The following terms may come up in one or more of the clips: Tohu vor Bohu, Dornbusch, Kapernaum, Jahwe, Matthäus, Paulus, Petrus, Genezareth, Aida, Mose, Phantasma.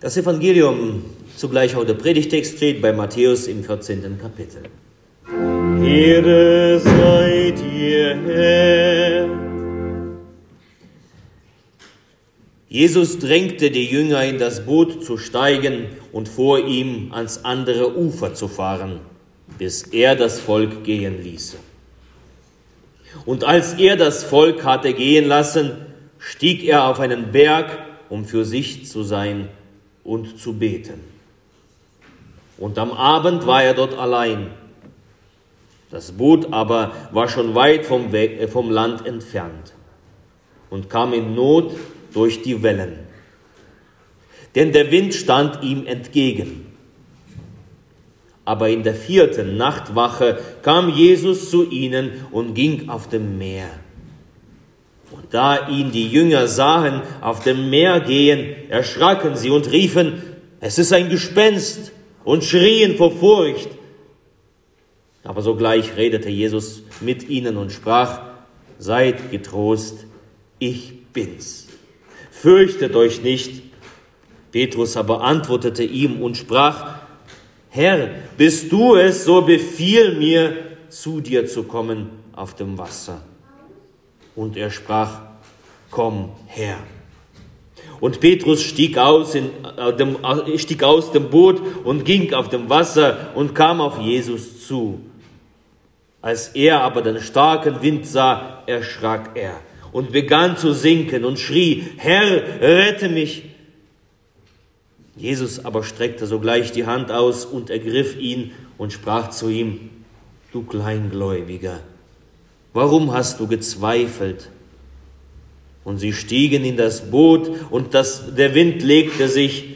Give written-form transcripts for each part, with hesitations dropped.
Das Evangelium, zugleich auch der Predigtext, steht bei Matthäus im 14. Kapitel. Ehre seid ihr, Herr. Jesus drängte die Jünger, in das Boot zu steigen und vor ihm ans andere Ufer zu fahren, bis er das Volk gehen ließe. Und als er das Volk hatte gehen lassen, stieg er auf einen Berg, um für sich zu sein und zu beten. Und am Abend war er dort allein. Das Boot aber war schon weit vom Land entfernt und kam in Not durch die Wellen. Denn der Wind stand ihm entgegen. Aber in der vierten Nachtwache kam Jesus zu ihnen und ging auf dem Meer. Und da ihn die Jünger sahen, auf dem Meer gehen, erschraken sie und riefen, es ist ein Gespenst, und schrien vor Furcht. Aber sogleich redete Jesus mit ihnen und sprach, seid getrost, ich bin's. Fürchtet euch nicht. Petrus aber antwortete ihm und sprach, Herr, bist du es, so befiehl mir, zu dir zu kommen auf dem Wasser. Und er sprach, komm her. Und Petrus stieg aus dem Boot und ging auf dem Wasser und kam auf Jesus zu. Als er aber den starken Wind sah, erschrak er und begann zu sinken und schrie, Herr, rette mich. Jesus aber streckte sogleich die Hand aus und ergriff ihn und sprach zu ihm, du Kleingläubiger, warum hast du gezweifelt? Und sie stiegen in das Boot und der Wind legte sich.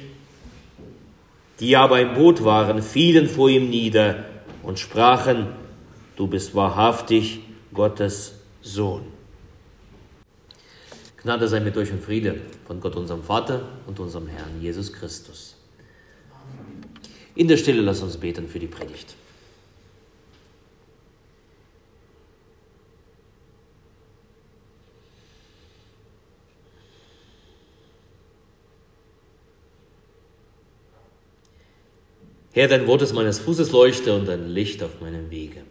Die aber im Boot waren, fielen vor ihm nieder und sprachen, du bist wahrhaftig Gottes Sohn. Gnade sei mit euch und Friede von Gott, unserem Vater und unserem Herrn Jesus Christus. In der Stille lass uns beten für die Predigt. Herr, dein Wort ist meines Fußes Leuchte und dein Licht auf meinem Wege.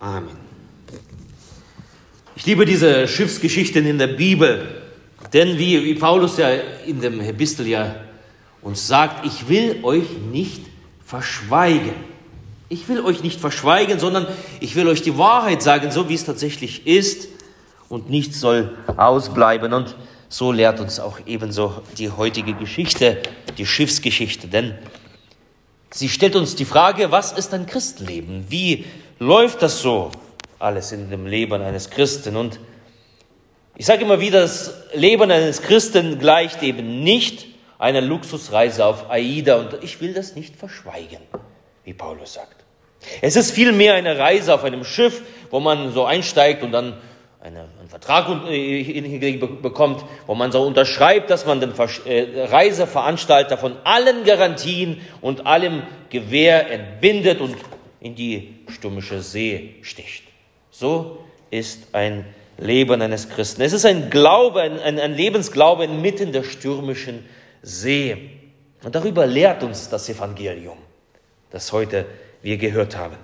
Amen. Ich liebe diese Schiffsgeschichten in der Bibel, denn wie Paulus ja in dem Epistel ja uns sagt, ich will euch nicht verschweigen. Ich will euch nicht verschweigen, sondern ich will euch die Wahrheit sagen, so wie es tatsächlich ist, und nichts soll ausbleiben. Und so lehrt uns auch ebenso die heutige Geschichte, die Schiffsgeschichte, denn sie stellt uns die Frage, was ist ein Christenleben? Wie läuft das so alles in dem Leben eines Christen? Und ich sage immer wieder, das Leben eines Christen gleicht eben nicht einer Luxusreise auf Aida. Und ich will das nicht verschweigen, wie Paulus sagt. Es ist vielmehr eine Reise auf einem Schiff, wo man so einsteigt und dann einen Vertrag bekommt, wo man so unterschreibt, dass man den Reiseveranstalter von allen Garantien und allem Gewähr entbindet und in die stürmische See sticht. So ist ein Leben eines Christen. Es ist ein Glaube, ein Lebensglaube inmitten der stürmischen See. Und darüber lehrt uns das Evangelium, das heute wir gehört haben.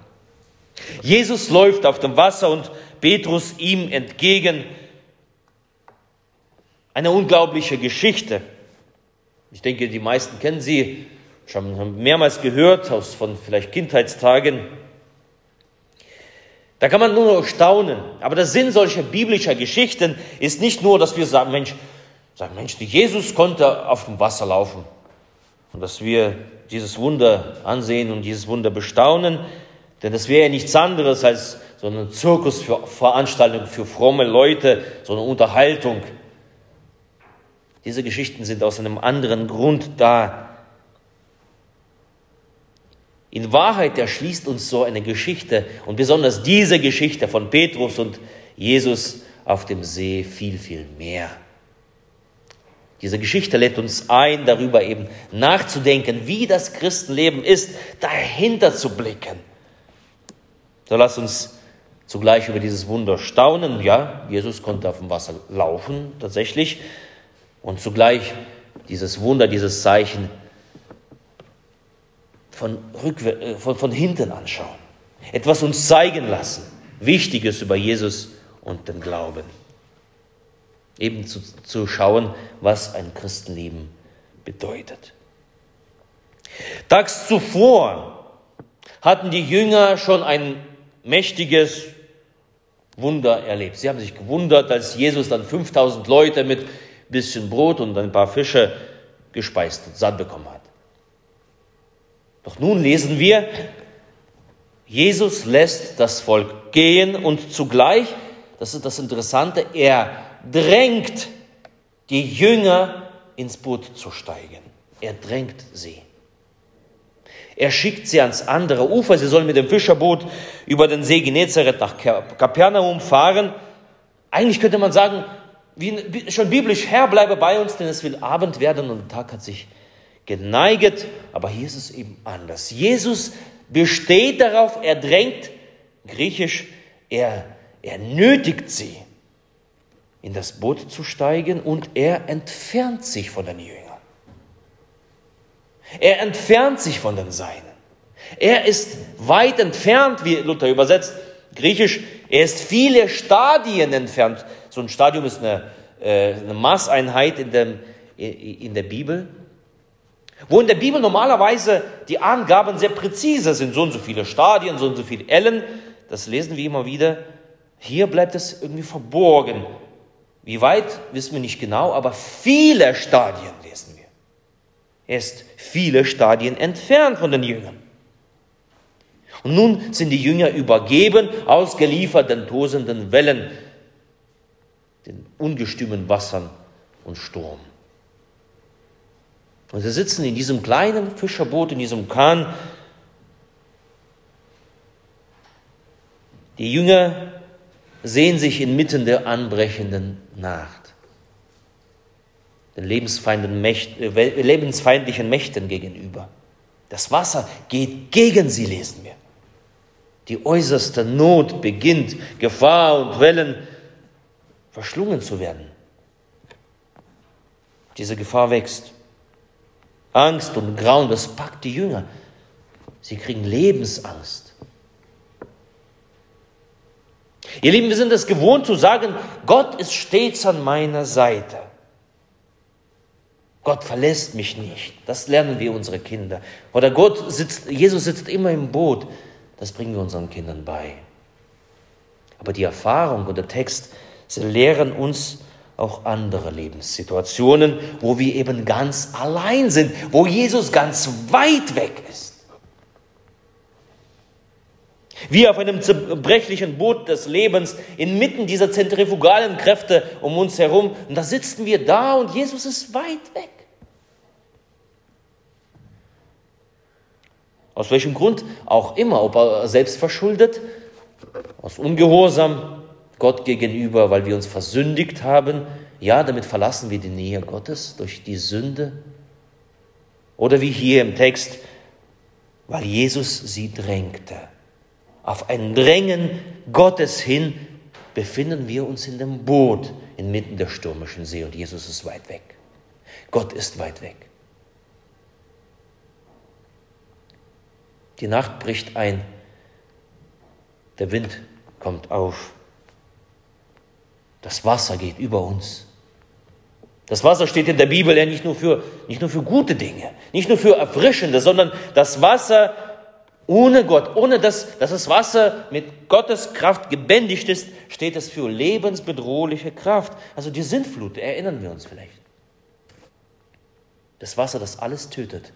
Jesus läuft auf dem Wasser und Petrus ihm entgegen. Eine unglaubliche Geschichte. Ich denke, die meisten kennen sie, schon haben mehrmals gehört, von vielleicht Kindheitstagen. Da kann man nur noch staunen. Aber der Sinn solcher biblischer Geschichten ist nicht nur, dass wir sagen, Mensch, Jesus konnte auf dem Wasser laufen. Und dass wir dieses Wunder ansehen und dieses Wunder bestaunen. Denn das wäre ja nichts anderes als so eine Zirkusveranstaltung für fromme Leute, so eine Unterhaltung. Diese Geschichten sind aus einem anderen Grund da. In Wahrheit erschließt uns so eine Geschichte, und besonders diese Geschichte von Petrus und Jesus auf dem See viel, viel mehr. Diese Geschichte lädt uns ein, darüber eben nachzudenken, wie das Christenleben ist, dahinter zu blicken. So lasst uns zugleich über dieses Wunder staunen. Ja, Jesus konnte auf dem Wasser laufen, tatsächlich. Und zugleich dieses Wunder, dieses Zeichen von hinten anschauen. Etwas uns zeigen lassen, Wichtiges über Jesus und den Glauben. Eben zu schauen, was ein Christenleben bedeutet. Tags zuvor hatten die Jünger schon ein mächtiges Wunder erlebt. Sie haben sich gewundert, als Jesus dann 5000 Leute mit ein bisschen Brot und ein paar Fische gespeist und satt bekommen hat. Doch nun lesen wir, Jesus lässt das Volk gehen und zugleich, das ist das Interessante, er drängt die Jünger ins Boot zu steigen. Er drängt sie. Er schickt sie ans andere Ufer. Sie sollen mit dem Fischerboot über den See Genezareth nach Kapernaum fahren. Eigentlich könnte man sagen, wie schon biblisch, Herr, bleibe bei uns, denn es will Abend werden und der Tag hat sich geneigt. Aber hier ist es eben anders. Jesus besteht darauf, er drängt, griechisch, er nötigt sie, in das Boot zu steigen, und er entfernt sich von den Jüngern. Er entfernt sich von den Seinen. Er ist weit entfernt, wie Luther übersetzt, griechisch, er ist viele Stadien entfernt. So ein Stadium ist eine Maßeinheit in der Bibel, wo in der Bibel normalerweise die Angaben sehr präzise sind, so und so viele Stadien, so und so viele Ellen, das lesen wir immer wieder. Hier bleibt es irgendwie verborgen. Wie weit, wissen wir nicht genau, aber viele Stadien lesen wir. Er ist viele Stadien entfernt von den Jüngern. Und nun sind die Jünger übergeben, ausgeliefert den tosenden Wellen, den ungestümen Wassern und Sturm. Und sie sitzen in diesem kleinen Fischerboot, in diesem Kahn. Die Jünger sehen sich inmitten der anbrechenden Nacht den lebensfeindlichen Mächten gegenüber. Das Wasser geht gegen sie, lesen wir. Die äußerste Not beginnt, Gefahr und Wellen verschlungen zu werden. Diese Gefahr wächst. Angst und Grauen, das packt die Jünger. Sie kriegen Lebensangst. Ihr Lieben, wir sind es gewohnt zu sagen, Gott ist stets an meiner Seite. Gott verlässt mich nicht. Das lernen wir unsere Kinder. Oder Jesus sitzt immer im Boot. Das bringen wir unseren Kindern bei. Aber die Erfahrung und der Text, sie lehren uns auch andere Lebenssituationen, wo wir eben ganz allein sind, wo Jesus ganz weit weg ist. Wie auf einem zerbrechlichen Boot des Lebens, inmitten dieser zentrifugalen Kräfte um uns herum, und da sitzen wir da und Jesus ist weit weg. Aus welchem Grund auch immer, ob er selbst verschuldet, aus Ungehorsam Gott gegenüber, weil wir uns versündigt haben. Ja, damit verlassen wir die Nähe Gottes durch die Sünde. Oder wie hier im Text, weil Jesus sie drängte. Auf ein Drängen Gottes hin befinden wir uns in dem Boot inmitten der stürmischen See und Jesus ist weit weg. Gott ist weit weg. Die Nacht bricht ein, der Wind kommt auf. Das Wasser geht über uns. Das Wasser steht in der Bibel ja nicht nur für gute Dinge, nicht nur für Erfrischende, sondern das Wasser ohne Gott, ohne dass das Wasser mit Gottes Kraft gebändigt ist, steht es für lebensbedrohliche Kraft. Also die Sintflut, erinnern wir uns vielleicht. Das Wasser, das alles tötet.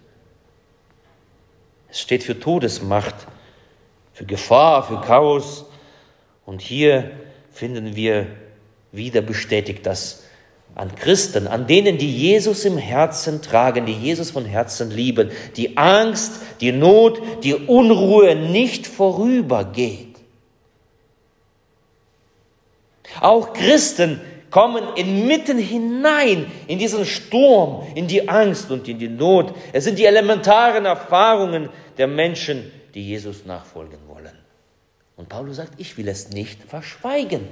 Es steht für Todesmacht, für Gefahr, für Chaos. Und hier finden wir wieder bestätigt das an Christen, an denen, die Jesus im Herzen tragen, die Jesus von Herzen lieben, die Angst, die Not, die Unruhe nicht vorübergeht. Auch Christen kommen inmitten hinein in diesen Sturm, in die Angst und in die Not. Es sind die elementaren Erfahrungen der Menschen, die Jesus nachfolgen wollen. Und Paulus sagt, ich will es nicht verschweigen.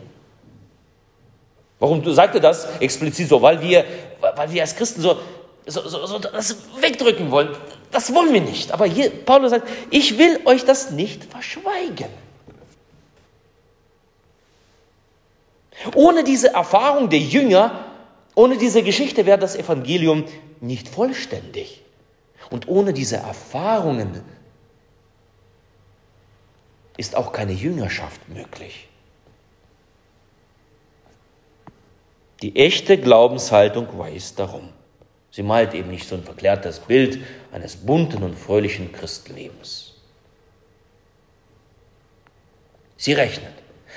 Warum sagt er das explizit so? Weil wir als Christen so das wegdrücken wollen. Das wollen wir nicht. Aber hier, Paulus sagt, ich will euch das nicht verschweigen. Ohne diese Erfahrung der Jünger, ohne diese Geschichte wäre das Evangelium nicht vollständig. Und ohne diese Erfahrungen ist auch keine Jüngerschaft möglich. Die echte Glaubenshaltung weiß darum. Sie malt eben nicht so ein verklärtes Bild eines bunten und fröhlichen Christlebens. Sie rechnet.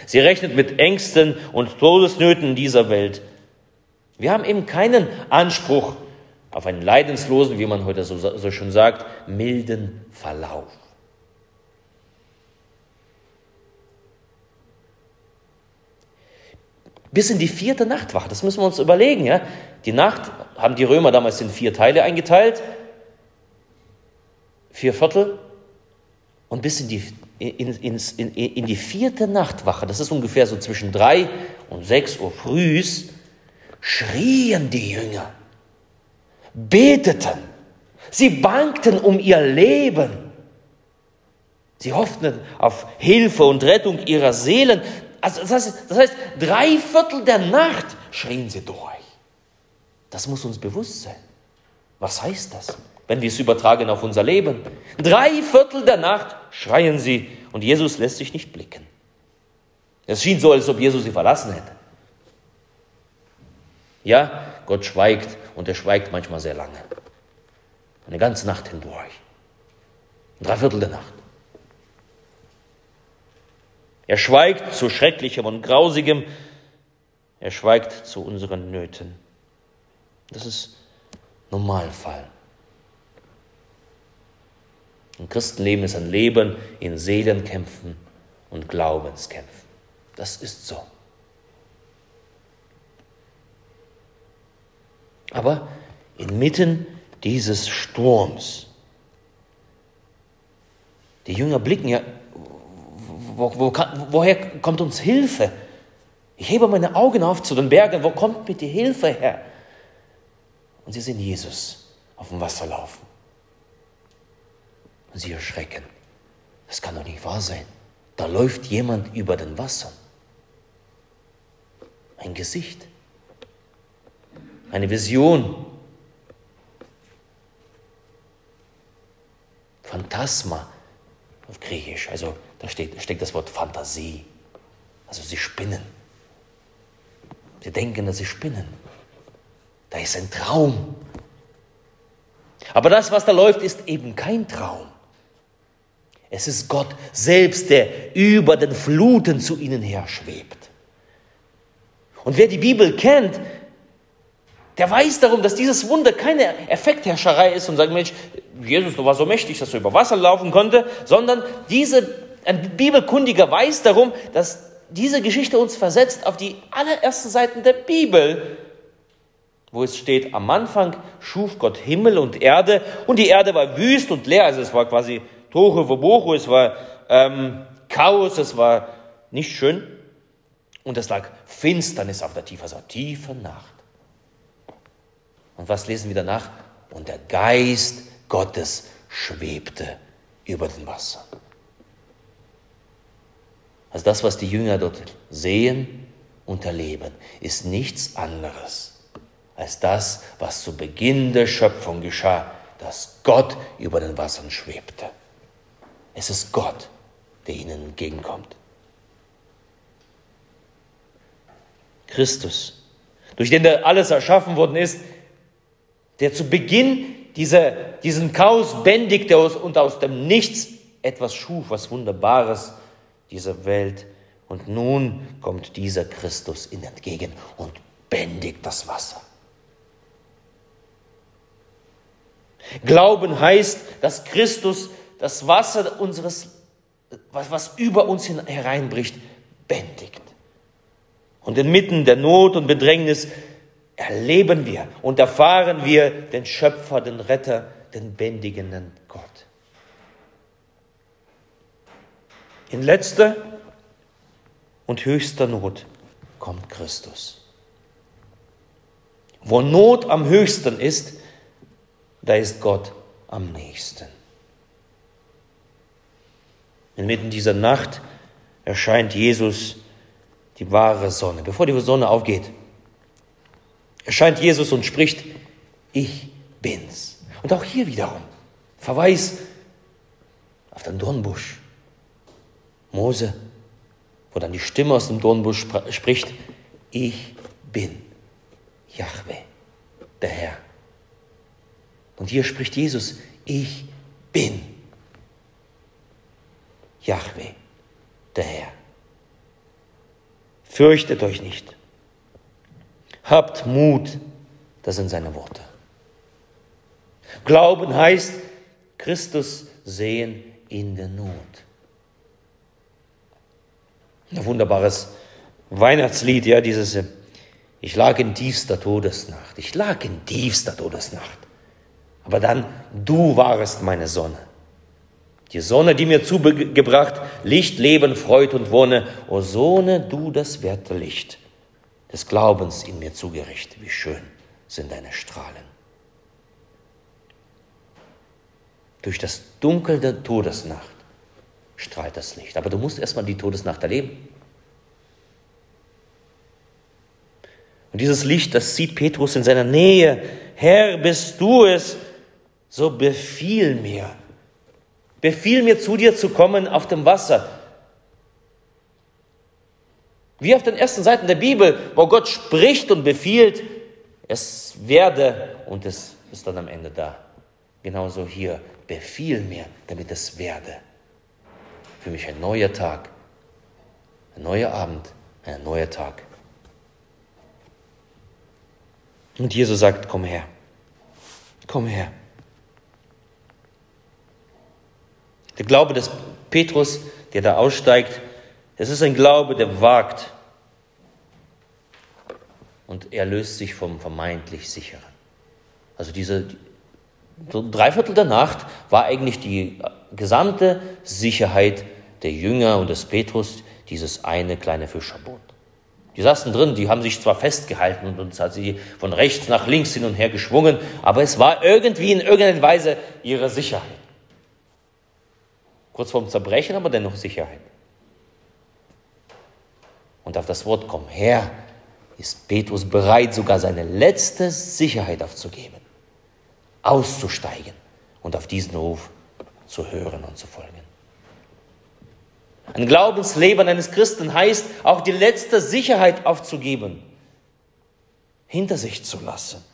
Sie rechnet mit Ängsten und Todesnöten in dieser Welt. Wir haben eben keinen Anspruch auf einen leidenslosen, wie man heute so schon sagt, milden Verlauf. Bis in die 4. Nachtwache, das müssen wir uns überlegen. Ja? Die Nacht haben die Römer damals in 4 Teile eingeteilt, 4 Viertel, und bis in die 4. Nachtwache, das ist ungefähr so zwischen 3 und 6 Uhr früh, schrien die Jünger, beteten, sie bangten um ihr Leben, sie hofften auf Hilfe und Rettung ihrer Seelen. Also das heißt, 3 Viertel der Nacht schrien sie durch. Das muss uns bewusst sein. Was heißt das, wenn wir es übertragen auf unser Leben? 3 Viertel der Nacht schreien sie und Jesus lässt sich nicht blicken. Es schien so, als ob Jesus sie verlassen hätte. Ja, Gott schweigt und er schweigt manchmal sehr lange. Eine ganze Nacht hindurch. 3 Viertel der Nacht. Er schweigt zu Schrecklichem und Grausigem. Er schweigt zu unseren Nöten. Das ist Normalfall. Ein Christenleben ist ein Leben in Seelenkämpfen und Glaubenskämpfen. Das ist so. Aber inmitten dieses Sturms, die Jünger blicken ja, woher kommt uns Hilfe? Ich hebe meine Augen auf zu den Bergen. Wo kommt bitte Hilfe her? Und sie sehen Jesus auf dem Wasser laufen. Und sie erschrecken. Das kann doch nicht wahr sein. Da läuft jemand über den Wassern. Ein Gesicht. Eine Vision. Phantasma auf Griechisch, also da steckt das Wort Fantasie. Also sie spinnen. Sie denken, dass sie spinnen. Da ist ein Traum. Aber das, was da läuft, ist eben kein Traum. Es ist Gott selbst, der über den Fluten zu ihnen herschwebt. Und wer die Bibel kennt, der weiß darum, dass dieses Wunder keine Effektherrscherei ist und sagt, Mensch, Jesus, du warst so mächtig, dass du über Wasser laufen konntest, sondern ein Bibelkundiger weiß darum, dass diese Geschichte uns versetzt auf die allerersten Seiten der Bibel, wo es steht, am Anfang schuf Gott Himmel und die Erde war wüst und leer, also es war quasi Tohu vor Bohu, es war Chaos, es war nicht schön und es lag Finsternis auf der Tiefe, also tiefe Nacht. Und was lesen wir danach? Und der Geist Gottes schwebte über den Wasser. Also das, was die Jünger dort sehen und erleben, ist nichts anderes als das, was zu Beginn der Schöpfung geschah, dass Gott über den Wassern schwebte. Es ist Gott, der ihnen entgegenkommt. Christus, durch den alles erschaffen worden ist, der zu Beginn diesen Chaos bändigte und aus dem Nichts etwas schuf, was Wunderbares, dieser Welt. Und nun kommt dieser Christus ihnen entgegen und bändigt das Wasser. Glauben heißt, dass Christus das Wasser was über uns hereinbricht, bändigt. Und inmitten der Not und Bedrängnis erleben wir und erfahren wir den Schöpfer, den Retter, den bändigenden Gott. In letzter und höchster Not kommt Christus. Wo Not am höchsten ist, Da ist Gott am nächsten. Inmitten dieser Nacht erscheint Jesus die wahre Sonne. Bevor die Sonne aufgeht, erscheint Jesus und spricht: Ich bin's. Und auch hier wiederum Verweis auf den Dornbusch. Mose, wo dann die Stimme aus dem Dornbusch spricht: Ich bin Jahwe, der Herr. Und hier spricht Jesus: Ich bin Jahwe, der Herr. Fürchtet euch nicht. Habt Mut, das sind seine Worte. Glauben heißt Christus sehen in der Not. Ein wunderbares Weihnachtslied, ja, dieses: Ich lag in tiefster Todesnacht, ich lag in tiefster Todesnacht, aber dann, du warst meine Sonne. Die Sonne, die mir zugebracht Licht, Leben, Freud und Wonne. O Sonne, du das werte Licht des Glaubens in mir zugerichtet. Wie schön sind deine Strahlen. Durch das Dunkel der Todesnacht strahlt das Licht. Aber du musst erstmal die Todesnacht erleben. Und dieses Licht, das sieht Petrus in seiner Nähe. Herr, bist du es, so befiehl mir. Befiehl mir, zu dir zu kommen auf dem Wasser. Wie auf den ersten Seiten der Bibel, wo Gott spricht und befiehlt, es werde, und es ist dann am Ende da. Genauso hier, befiehl mir, damit es werde. Für mich ein neuer Tag, ein neuer Abend, ein neuer Tag. Und Jesus sagt: Komm her, komm her. Der Glaube des Petrus, der da aussteigt, es ist ein Glaube, der wagt. Und er löst sich vom vermeintlich Sicheren. Also diese Dreiviertel der Nacht war eigentlich die gesamte Sicherheit der Jünger und des Petrus, dieses eine kleine Fischerboot. Die saßen drin, die haben sich zwar festgehalten und uns hat sie von rechts nach links hin und her geschwungen, aber es war irgendwie in irgendeiner Weise ihre Sicherheit. Kurz vorm Zerbrechen, aber dennoch Sicherheit. Und auf das Wort "Komm her" ist Petrus bereit, sogar seine letzte Sicherheit aufzugeben, auszusteigen und auf diesen Ruf zu hören und zu folgen. Ein Glaubensleben eines Christen heißt, auch die letzte Sicherheit aufzugeben, hinter sich zu lassen.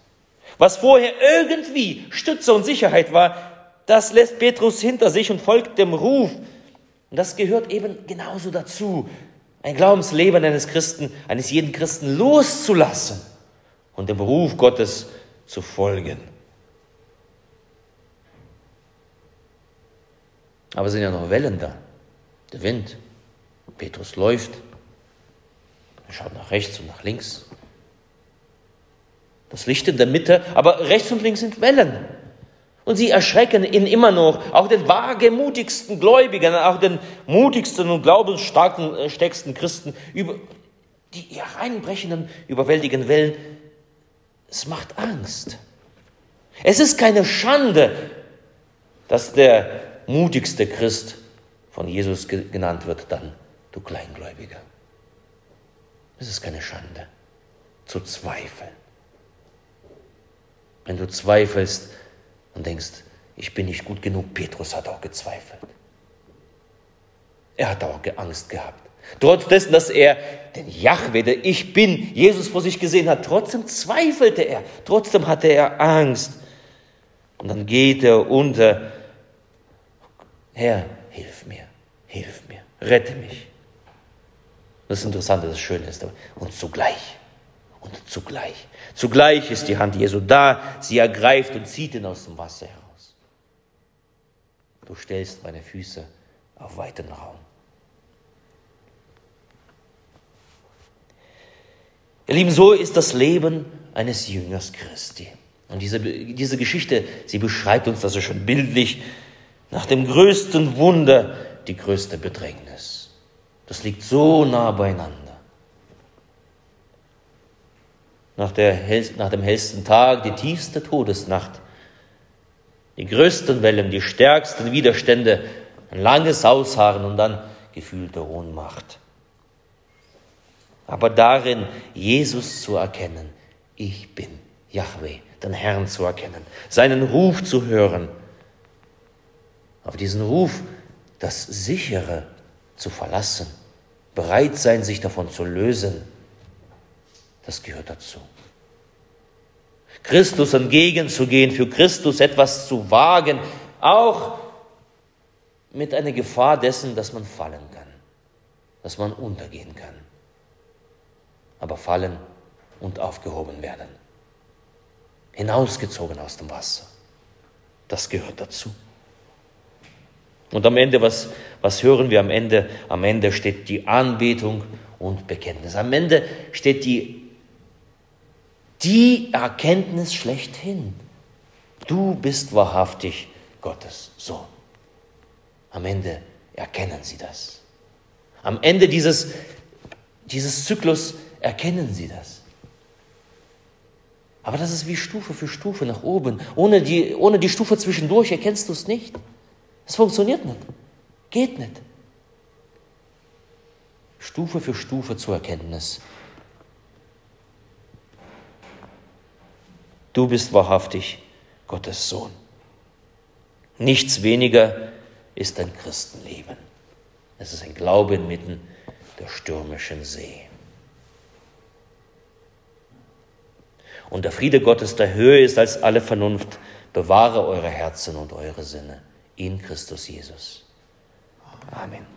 Was vorher irgendwie Stütze und Sicherheit war, das lässt Petrus hinter sich und folgt dem Ruf. Und das gehört eben genauso dazu, ein Glaubensleben eines Christen, eines jeden Christen loszulassen und dem Ruf Gottes zu folgen. Aber es sind ja noch Wellen da. Der Wind. Petrus läuft. Er schaut nach rechts und nach links. Das Licht in der Mitte, aber rechts und links sind Wellen. Und sie erschrecken ihn immer noch, auch den wagemutigsten Gläubigen, auch den mutigsten und glaubensstärksten Christen, über die hereinbrechenden, überwältigenden Wellen. Es macht Angst. Es ist keine Schande, dass der mutigste Christ von Jesus genannt wird, dann: Du Kleingläubiger. Es ist keine Schande, zu zweifeln. Wenn du zweifelst und denkst, ich bin nicht gut genug, Petrus hat auch gezweifelt. Er hat auch Angst gehabt. Trotz dessen, dass er den Jahwe, der Ich Bin, Jesus vor sich gesehen hat, trotzdem zweifelte er, trotzdem hatte er Angst. Und dann geht er unter. Herr, hilf mir, rette mich. Das Interessante, das Schöne ist, und zugleich ist die Hand Jesu da, sie ergreift und zieht ihn aus dem Wasser heraus. Du stellst meine Füße auf weiten Raum. Ihr Lieben, so ist das Leben eines Jüngers Christi. Und diese Geschichte, sie beschreibt uns das so schön bildlich: Nach dem größten Wunder die größte Bedrängnis. Das liegt so nah beieinander. Nach dem hellsten Tag die tiefste Todesnacht Die größten Wellen, die stärksten Widerstände, ein langes Ausharren und dann gefühlte Ohnmacht. Aber darin Jesus zu erkennen, ich bin Jahwe, den Herrn zu erkennen, seinen Ruf zu hören, auf diesen Ruf das Sichere zu verlassen, bereit sein, sich davon zu lösen, das gehört dazu. Christus entgegenzugehen, für Christus etwas zu wagen, auch mit einer Gefahr dessen, dass man fallen kann, dass man untergehen kann. Aber fallen und aufgehoben werden, hinausgezogen aus dem Wasser, das gehört dazu. Und am Ende, was hören wir am Ende? Am Ende steht die Anbetung und Bekenntnis. Am Ende steht die Erkenntnis schlechthin. Du bist wahrhaftig Gottes Sohn. Am Ende erkennen sie das. Am Ende dieses Zyklus erkennen sie das. Aber das ist wie Stufe für Stufe nach oben. Ohne die Stufe zwischendurch erkennst du es nicht. Es funktioniert nicht. Geht nicht. Stufe für Stufe zur Erkenntnis. Du bist wahrhaftig Gottes Sohn. Nichts weniger ist ein Christenleben. Es ist ein Glaube inmitten der stürmischen See. Und der Friede Gottes, der höher ist als alle Vernunft, bewahre eure Herzen und eure Sinne in Christus Jesus. Amen.